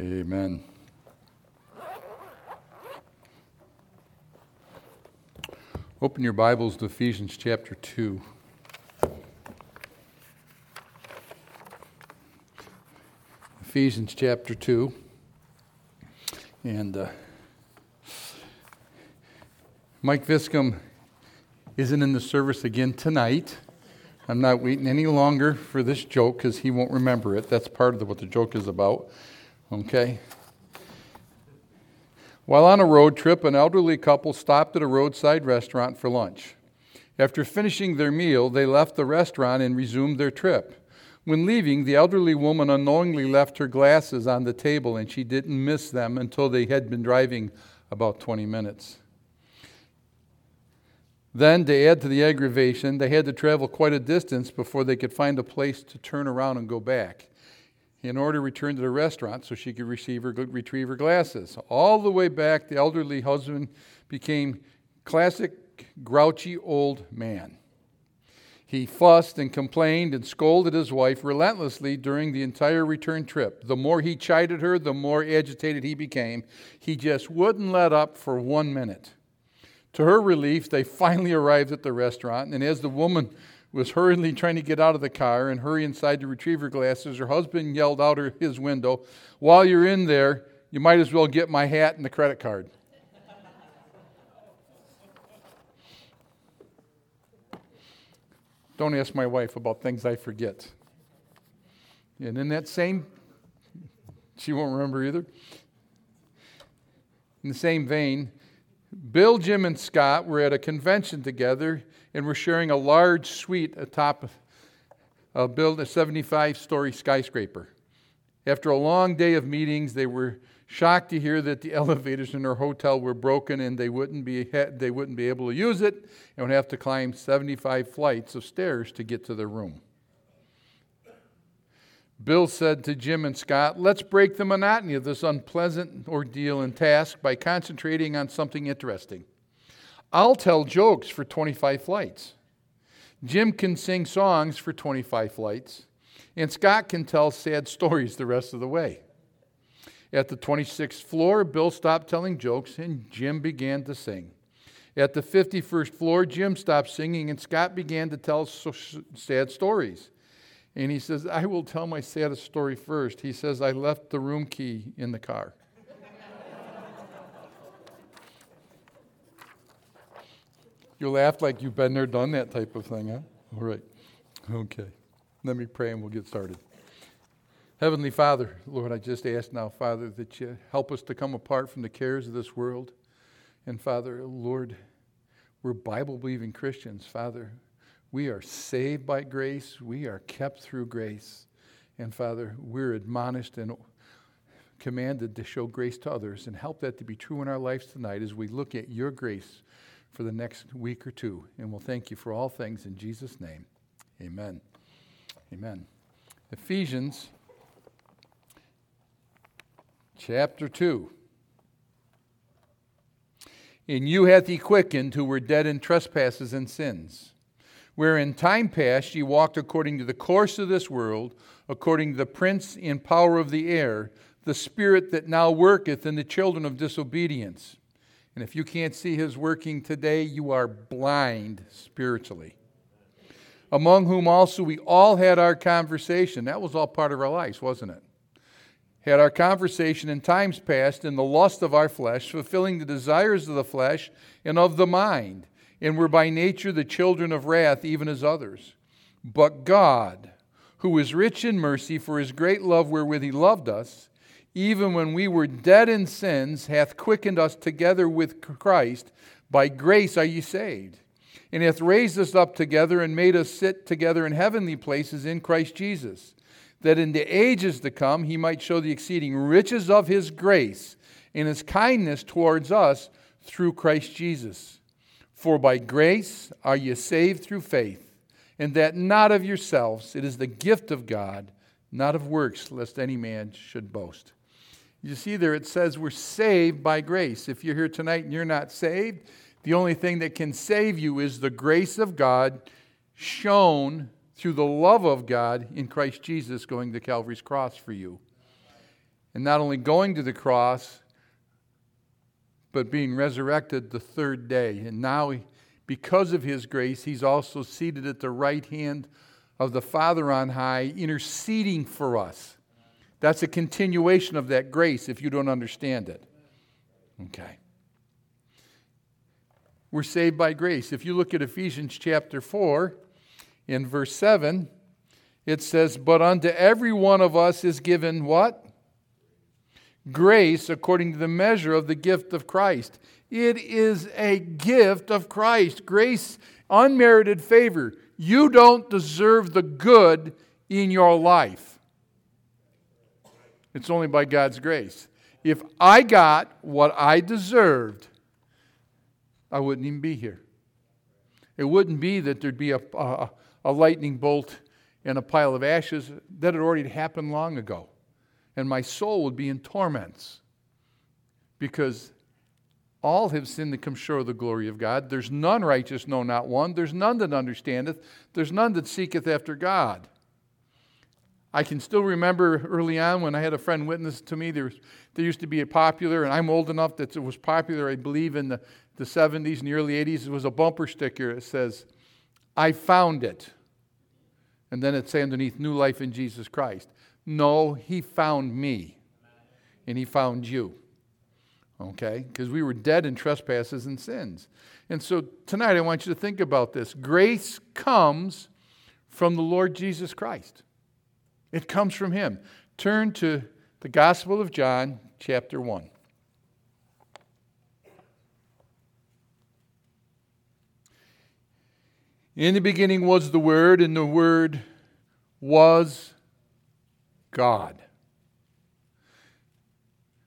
Amen. Open your Bibles to Ephesians chapter 2. Ephesians chapter 2. And Mike Viscom isn't in the service again tonight. I'm not waiting any longer for this joke because he won't remember it. That's part of what the joke is about. Okay. While on a road trip, an elderly couple stopped at a roadside restaurant for lunch. After finishing their meal, they left the restaurant and resumed their trip. When leaving, the elderly woman unknowingly left her glasses on the table, and she didn't miss them until they had been driving about 20 minutes. Then, to add to the aggravation, they had to travel quite a distance before they could find a place to turn around and go back. In order to return to the restaurant so she could retrieve her glasses. All the way back, the elderly husband became classic grouchy old man. He fussed and complained and scolded his wife relentlessly during the entire return trip. The more he chided her, the more agitated he became. He just wouldn't let up for 1 minute. To her relief, they finally arrived at the restaurant, and as the woman was hurriedly trying to get out of the car and hurry inside to retrieve her glasses, her husband yelled out his window, "While you're in there, you might as well get my hat and the credit card." Don't ask my wife about things I forget. And in that same, she won't remember either. In the same vein, Bill, Jim, and Scott were at a convention together and were sharing a large suite atop a 75-story skyscraper. After a long day of meetings, they were shocked to hear that the elevators in their hotel were broken and they wouldn't be able to use it and would have to climb 75 flights of stairs to get to their room. Bill said to Jim and Scott, "Let's break the monotony of this unpleasant ordeal and task by concentrating on something interesting. I'll tell jokes for 25 flights. Jim can sing songs for 25 flights. And Scott can tell sad stories the rest of the way." At the 26th floor, Bill stopped telling jokes and Jim began to sing. At the 51st floor, Jim stopped singing and Scott began to tell sad stories. And he says, "I will tell my saddest story first." He says, "I left the room key in the car." You laughed like you've been there, done that type of thing, huh? All right. Okay. Let me pray and we'll get started. Heavenly Father, Lord, I just ask now, Father, that you help us to come apart from the cares of this world. And Father, Lord, we're Bible-believing Christians, Father. We are saved by grace. We are kept through grace. And Father, we're admonished and commanded to show grace to others, and help that to be true in our lives tonight as we look at your grace for the next week or two. And we'll thank you for all things in Jesus' name. Amen. Amen. Ephesians chapter 2. "And you hath he quickened who were dead in trespasses and sins, where in time past ye walked according to the course of this world, according to the prince and power of the air, the spirit that now worketh in the children of disobedience." And if you can't see his working today, you are blind spiritually. "Among whom also we all had our conversation." That was all part of our lives, wasn't it? "Had our conversation in times past in the lust of our flesh, fulfilling the desires of the flesh and of the mind. And were by nature the children of wrath, even as others. But God, who is rich in mercy, for his great love wherewith he loved us, even when we were dead in sins, hath quickened us together with Christ. By grace are ye saved. And hath raised us up together, and made us sit together in heavenly places in Christ Jesus, that in the ages to come he might show the exceeding riches of his grace, and his kindness towards us through Christ Jesus. For by grace are ye saved through faith, and that not of yourselves. It is the gift of God, not of works, lest any man should boast." You see there it says we're saved by grace. If you're here tonight and you're not saved, the only thing that can save you is the grace of God shown through the love of God in Christ Jesus going to Calvary's cross for you. and not only going to the cross, but being resurrected the third day. And now, because of his grace, he's also seated at the right hand of the Father on high, interceding for us. That's a continuation of that grace if you don't understand it. Okay. We're saved by grace. If you look at Ephesians chapter 4, in verse 7, it says, "But unto every one of us is given" what? "Grace according to the measure of the gift of Christ." It is a gift of Christ. Grace, unmerited favor. You don't deserve the good in your life. It's only by God's grace. If I got what I deserved, I wouldn't even be here. It wouldn't be that there'd be a lightning bolt and a pile of ashes. That had already happened long ago. And my soul would be in torments, because all have sinned and come short of the glory of God. There's none righteous, no, not one. There's none that understandeth. There's none that seeketh after God. I can still remember early on when I had a friend witness to me. There used to be a popular, and I'm old enough that it was popular, I believe, in the 70s and the early 80s. It was a bumper sticker that says, "I found it." And then it's underneath, "New life in Jesus Christ." No, he found me, and he found you, okay? Because we were dead in trespasses and sins. And so tonight I want you to think about this. Grace comes from the Lord Jesus Christ. It comes from him. Turn to the Gospel of John, chapter 1. In the beginning was the Word, and the Word was God.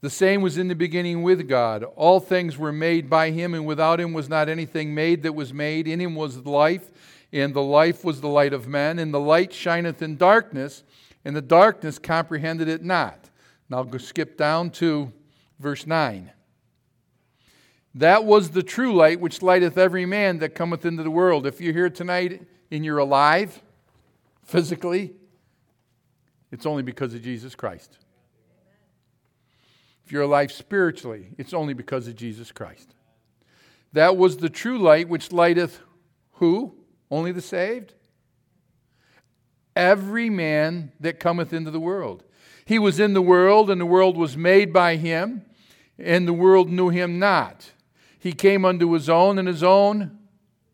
The same was in the beginning with God. All things were made by him, and without him was not anything made that was made. In him was life, and the life was the light of men. And the light shineth in darkness, and the darkness comprehended it not. Now go skip down to verse 9. That was the true light which lighteth every man that cometh into the world. If you're here tonight and you're alive, physically, it's only because of Jesus Christ. If you're alive spiritually, it's only because of Jesus Christ. That was the true light which lighteth who? Only the saved? Every man that cometh into the world. He was in the world, and the world was made by him, and the world knew him not. He came unto his own, and his own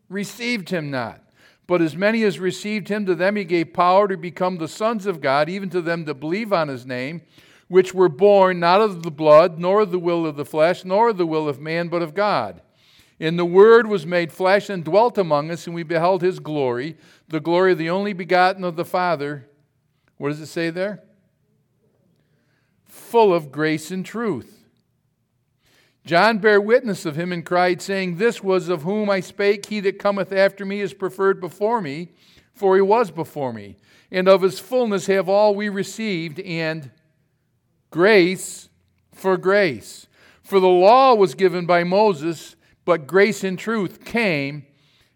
received him not. But as many as received him, to them he gave power to become the sons of God, even to them that believe on his name, which were born not of the blood, nor of the will of the flesh, nor of the will of man, but of God. And the Word was made flesh and dwelt among us, and we beheld his glory, the glory of the only begotten of the Father. What does it say there? Full of grace and truth. John bare witness of him and cried, saying, This was of whom I spake, he that cometh after me is preferred before me, for he was before me. And of his fullness have all we received, and grace for grace. For the law was given by Moses, but grace and truth came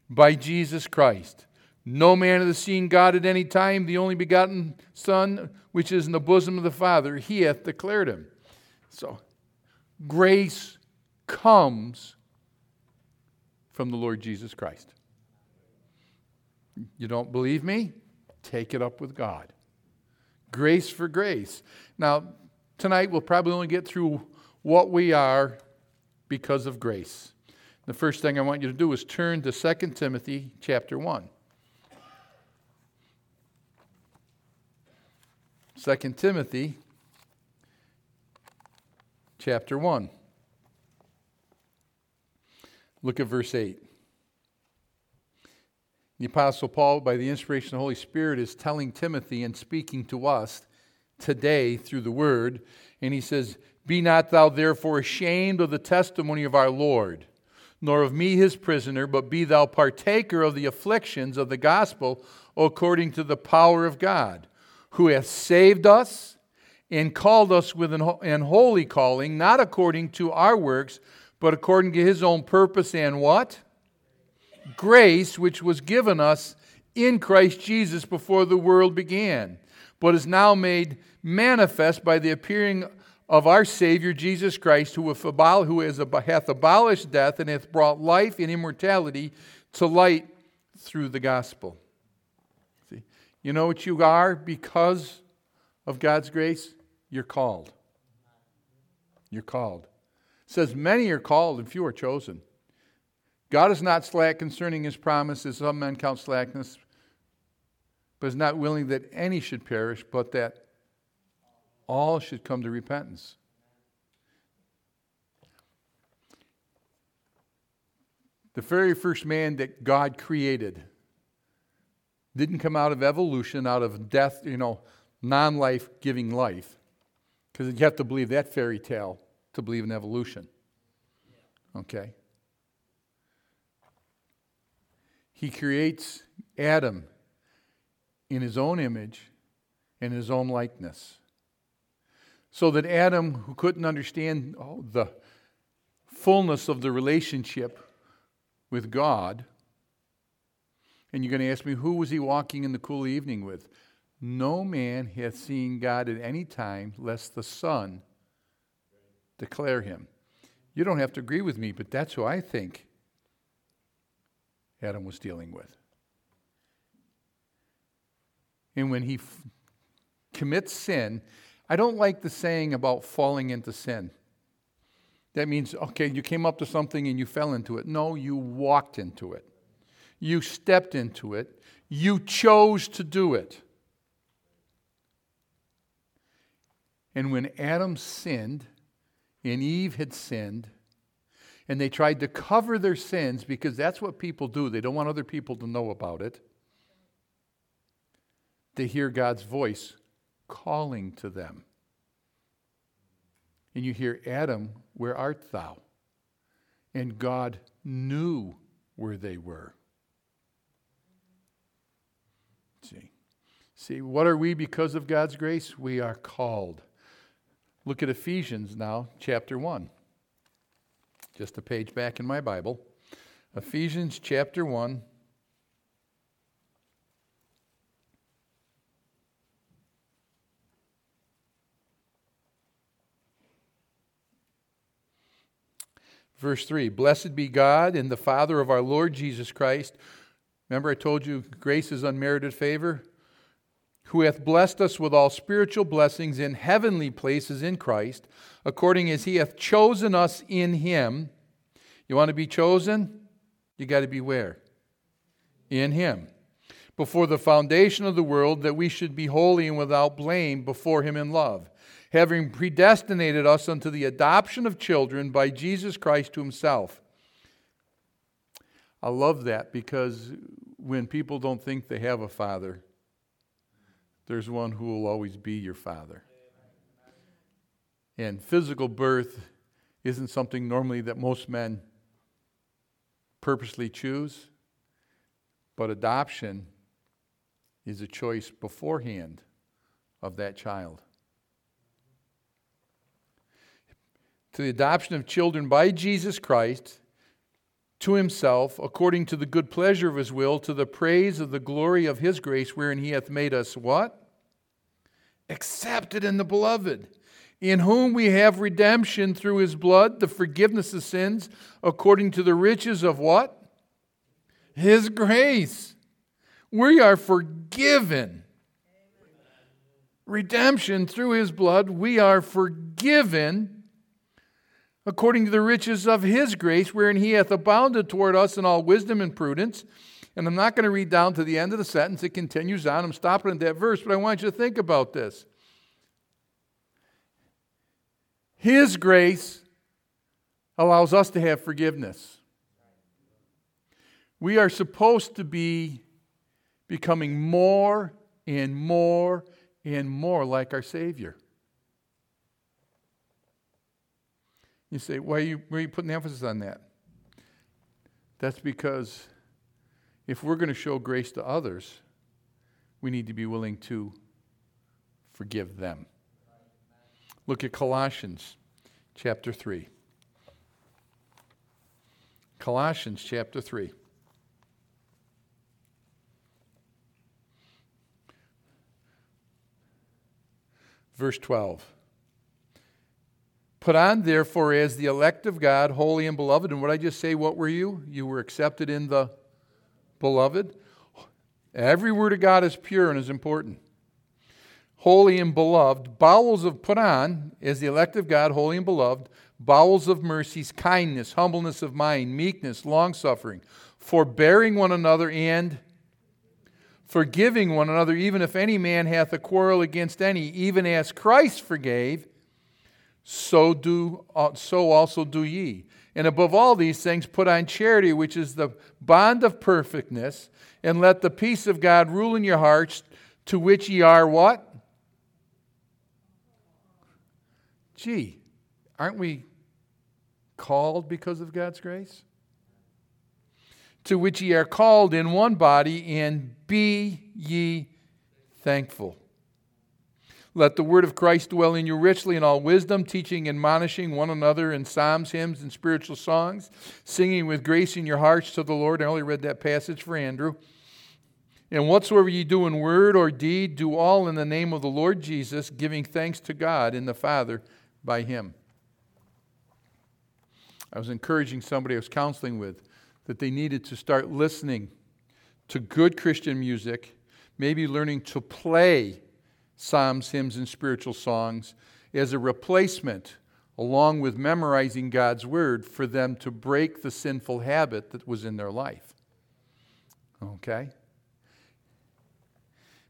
by Jesus Christ. No man hath seen God at any time, the only begotten Son, which is in the bosom of the Father, he hath declared him. So, grace comes from the Lord Jesus Christ. You don't believe me? Take it up with God. Grace for grace. Now, tonight we'll probably only get through what we are because of grace. The first thing I want you to do is turn to 2 Timothy chapter 1. 2 Timothy chapter 1. Look at verse 8. The Apostle Paul, by the inspiration of the Holy Spirit, is telling Timothy and speaking to us today through the Word. And he says, Be not thou therefore ashamed of the testimony of our Lord, nor of me his prisoner, but be thou partaker of the afflictions of the gospel according to the power of God, who hath saved us and called us with an holy calling, not according to our works, but according to his own purpose and what? Grace, which was given us in Christ Jesus before the world began, but is now made manifest by the appearing of our Savior Jesus Christ, who hath abolished death and hath brought life and immortality to light through the gospel. See, you know what you are because of God's grace? You're called. You're called. It says, many are called and few are chosen. God is not slack concerning his promises. Some men count slackness, but is not willing that any should perish, but that all should come to repentance. The very first man that God created didn't come out of evolution, out of death, non-life giving life. Because you have to believe that fairy tale to believe in evolution. Okay? He creates Adam in his own image and his own likeness. So that Adam, who couldn't understand the fullness of the relationship with God, and you're going to ask me, who was he walking in the cool evening with? No man hath seen God at any time, lest the Son declare him. You don't have to agree with me, but that's who I think Adam was dealing with. And when he commits sin, I don't like the saying about falling into sin. That means, okay, you came up to something and you fell into it. No, you walked into it. You stepped into it. You chose to do it. And when Adam sinned and Eve had sinned, and they tried to cover their sins, because that's what people do. They don't want other people to know about it. They hear God's voice calling to them. And you hear, Adam, where art thou? And God knew where they were. See, what are we because of God's grace? We are called. Look at Ephesians now, chapter 1. Just a page back in my Bible. Ephesians chapter 1. Verse 3, blessed be God and the Father of our Lord Jesus Christ. Remember I told you grace is unmerited favor? Who hath blessed us with all spiritual blessings in heavenly places in Christ, according as he hath chosen us in him. You want to be chosen? You got to be where? In him. Before the foundation of the world, that we should be holy and without blame before him in love, having predestinated us unto the adoption of children by Jesus Christ to himself. I love that, because when people don't think they have a father, there's one who will always be your father. And physical birth isn't something normally that most men purposely choose, but adoption is a choice beforehand of that child. To the adoption of children by Jesus Christ to himself, according to the good pleasure of his will, to the praise of the glory of his grace, wherein he hath made us what? Accepted in the beloved, in whom we have redemption through his blood, the forgiveness of sins, according to the riches of what? His grace. We are forgiven. Redemption through his blood, we are forgiven. According to the riches of his grace, wherein he hath abounded toward us in all wisdom and prudence. And I'm not going to read down to the end of the sentence. It continues on. I'm stopping at that verse, but I want you to think about this. His grace allows us to have forgiveness. We are supposed to be becoming more and more and more like our Savior. You say, why are you putting emphasis on that? That's because if we're going to show grace to others, we need to be willing to forgive them. Look at Colossians chapter 3. Colossians chapter 3. Verse 12. Put on, therefore, as the elect of God, holy and beloved. And what I just say, what were you? You were accepted in the beloved. Every word of God is pure and is important. Holy and beloved, bowels of put on, as the elect of God, holy and beloved, bowels of mercies, kindness, humbleness of mind, meekness, long-suffering, forbearing one another and forgiving one another, even if any man hath a quarrel against any, even as Christ forgave, so also do ye. And above all these things put on charity, which is the bond of perfectness, and let the peace of God rule in your hearts, to which ye are what? Gee, aren't we called because of God's grace? To which ye are called in one body, and be ye thankful. Let the word of Christ dwell in you richly in all wisdom, teaching and admonishing one another in psalms, hymns, and spiritual songs, singing with grace in your hearts to the Lord. I only read that passage for Andrew. And whatsoever ye do in word or deed, do all in the name of the Lord Jesus, giving thanks to God and the Father by him. I was encouraging somebody I was counseling with that they needed to start listening to good Christian music, maybe learning to play psalms, hymns, and spiritual songs as a replacement, along with memorizing God's word, for them to break the sinful habit that was in their life. Okay?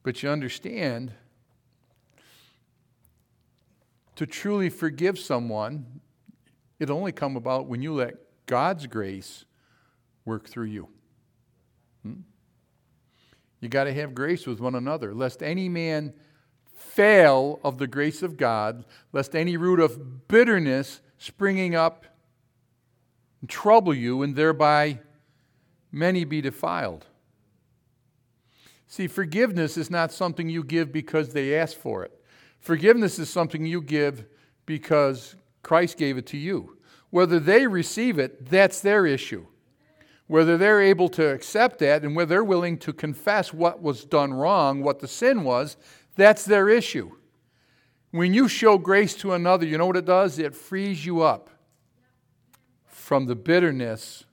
But you understand, to truly forgive someone, it'll only come about when you let God's grace work through you. You got to have grace with one another, lest any man fail of the grace of God, lest any root of bitterness springing up and trouble you, and thereby many be defiled. See, forgiveness is not something you give because they asked for it. Forgiveness is something you give because Christ gave it to you. Whether they receive it, that's their issue. Whether they're able to accept that and whether they're willing to confess what was done wrong, what the sin was, that's their issue. When you show grace to another, you know what it does? It frees you up from the bitterness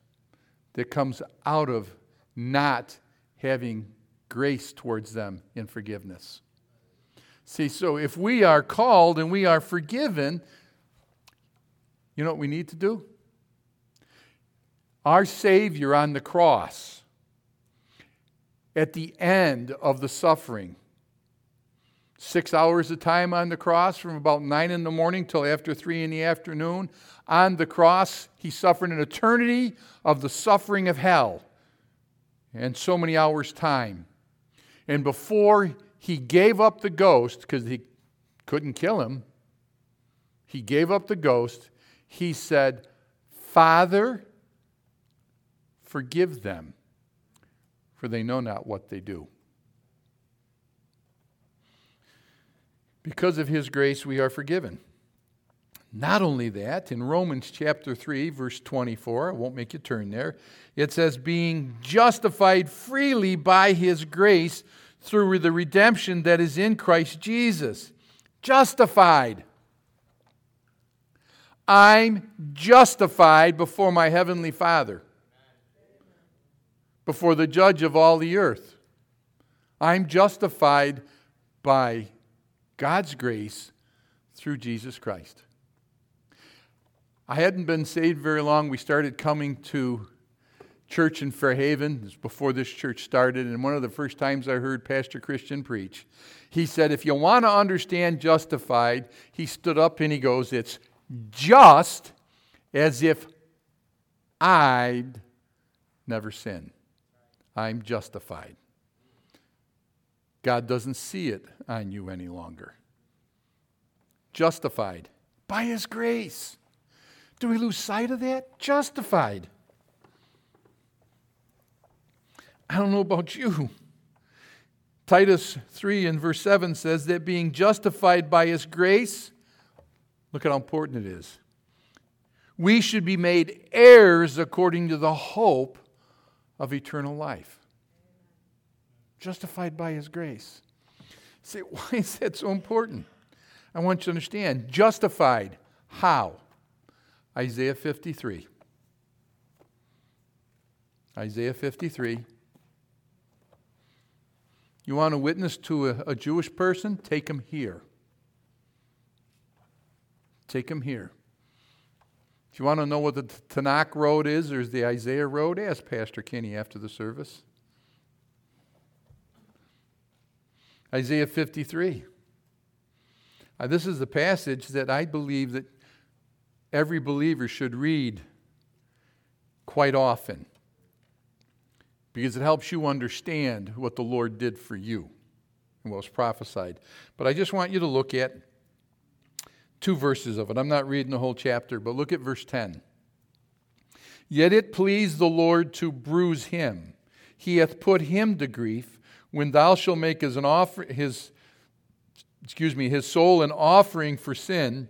that comes out of not having grace towards them in forgiveness. See, so if we are called and we are forgiven, you know what we need to do? Our Savior on the cross, at the end of the suffering, 6 hours of time on the cross from about 9 in the morning till after 3 in the afternoon. On the cross, he suffered an eternity of the suffering of hell and so many hours' time. And before he gave up the ghost, because he couldn't kill him, he gave up the ghost, he said, Father, forgive them, for they know not what they do. Because of his grace, we are forgiven. Not only that, in Romans chapter 3, verse 24, I won't make you turn there, it says, being justified freely by his grace through the redemption that is in Christ Jesus. Justified. I'm justified before my heavenly Father, before the judge of all the earth. I'm justified by God's grace through Jesus Christ. I hadn't been saved very long. We started coming to church in Fairhaven. It was before this church started, and one of the first times I heard Pastor Christian preach, he said, if you want to understand justified, he stood up and he goes, it's just as if I'd never sinned. I'm justified. God doesn't see it on you any longer. Justified by his grace. Do we lose sight of that? Justified. I don't know about you. Titus 3 and verse 7 says that being justified by his grace, look at how important it is. We should be made heirs according to the hope of eternal life. Justified by his grace. Say, why is that so important? I want you to understand. Justified. How? Isaiah 53. Isaiah 53. You want to witness to a Jewish person? Take him here. Take him here. If you want to know what the Tanakh road is, or the Isaiah road, ask Pastor Kenny after the service. Isaiah 53. This is the passage that I believe that every believer should read quite often, because it helps you understand what the Lord did for you and what was prophesied. But I just want you to look at two verses of it. I'm not reading the whole chapter, but look at verse 10. Yet it pleased the Lord to bruise him. He hath put him to grief. When thou shalt make his soul an offering for sin,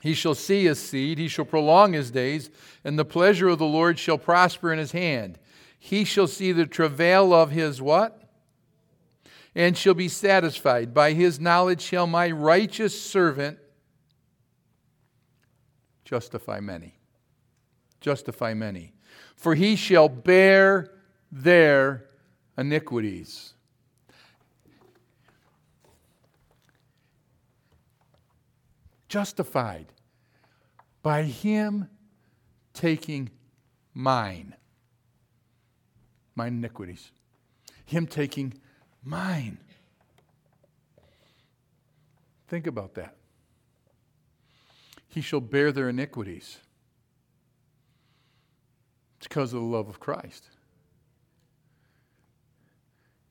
he shall see his seed, he shall prolong his days, and the pleasure of the Lord shall prosper in his hand. He shall see the travail of his what? And shall be satisfied. By his knowledge shall my righteous servant justify many. Justify many. For he shall bear their iniquities. Justified by him taking mine iniquities. Him taking mine. Think about that. He shall bear their iniquities. It's because of the love of Christ.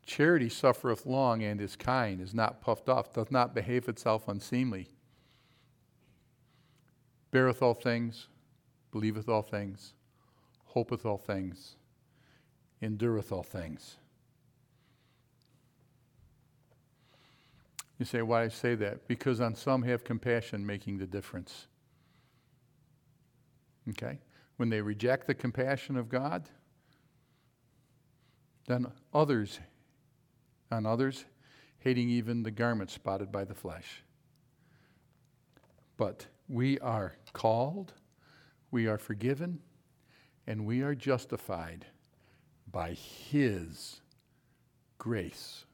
Charity suffereth long and is kind, is not puffed up, doth not behave itself unseemly. Beareth all things, believeth all things, hopeth all things, endureth all things. You say, why I say that? Because on some have compassion, making the difference. Okay? When they reject the compassion of God, then others, hating even the garment spotted by the flesh. But we are called, we are forgiven, and we are justified by his grace,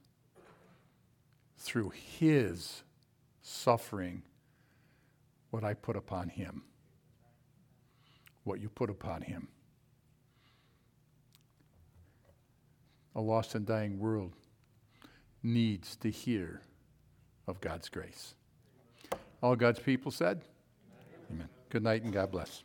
through his suffering, what I put upon him, what you put upon him. A lost and dying world needs to hear of God's grace. All God's people said, Amen. Good night and God bless.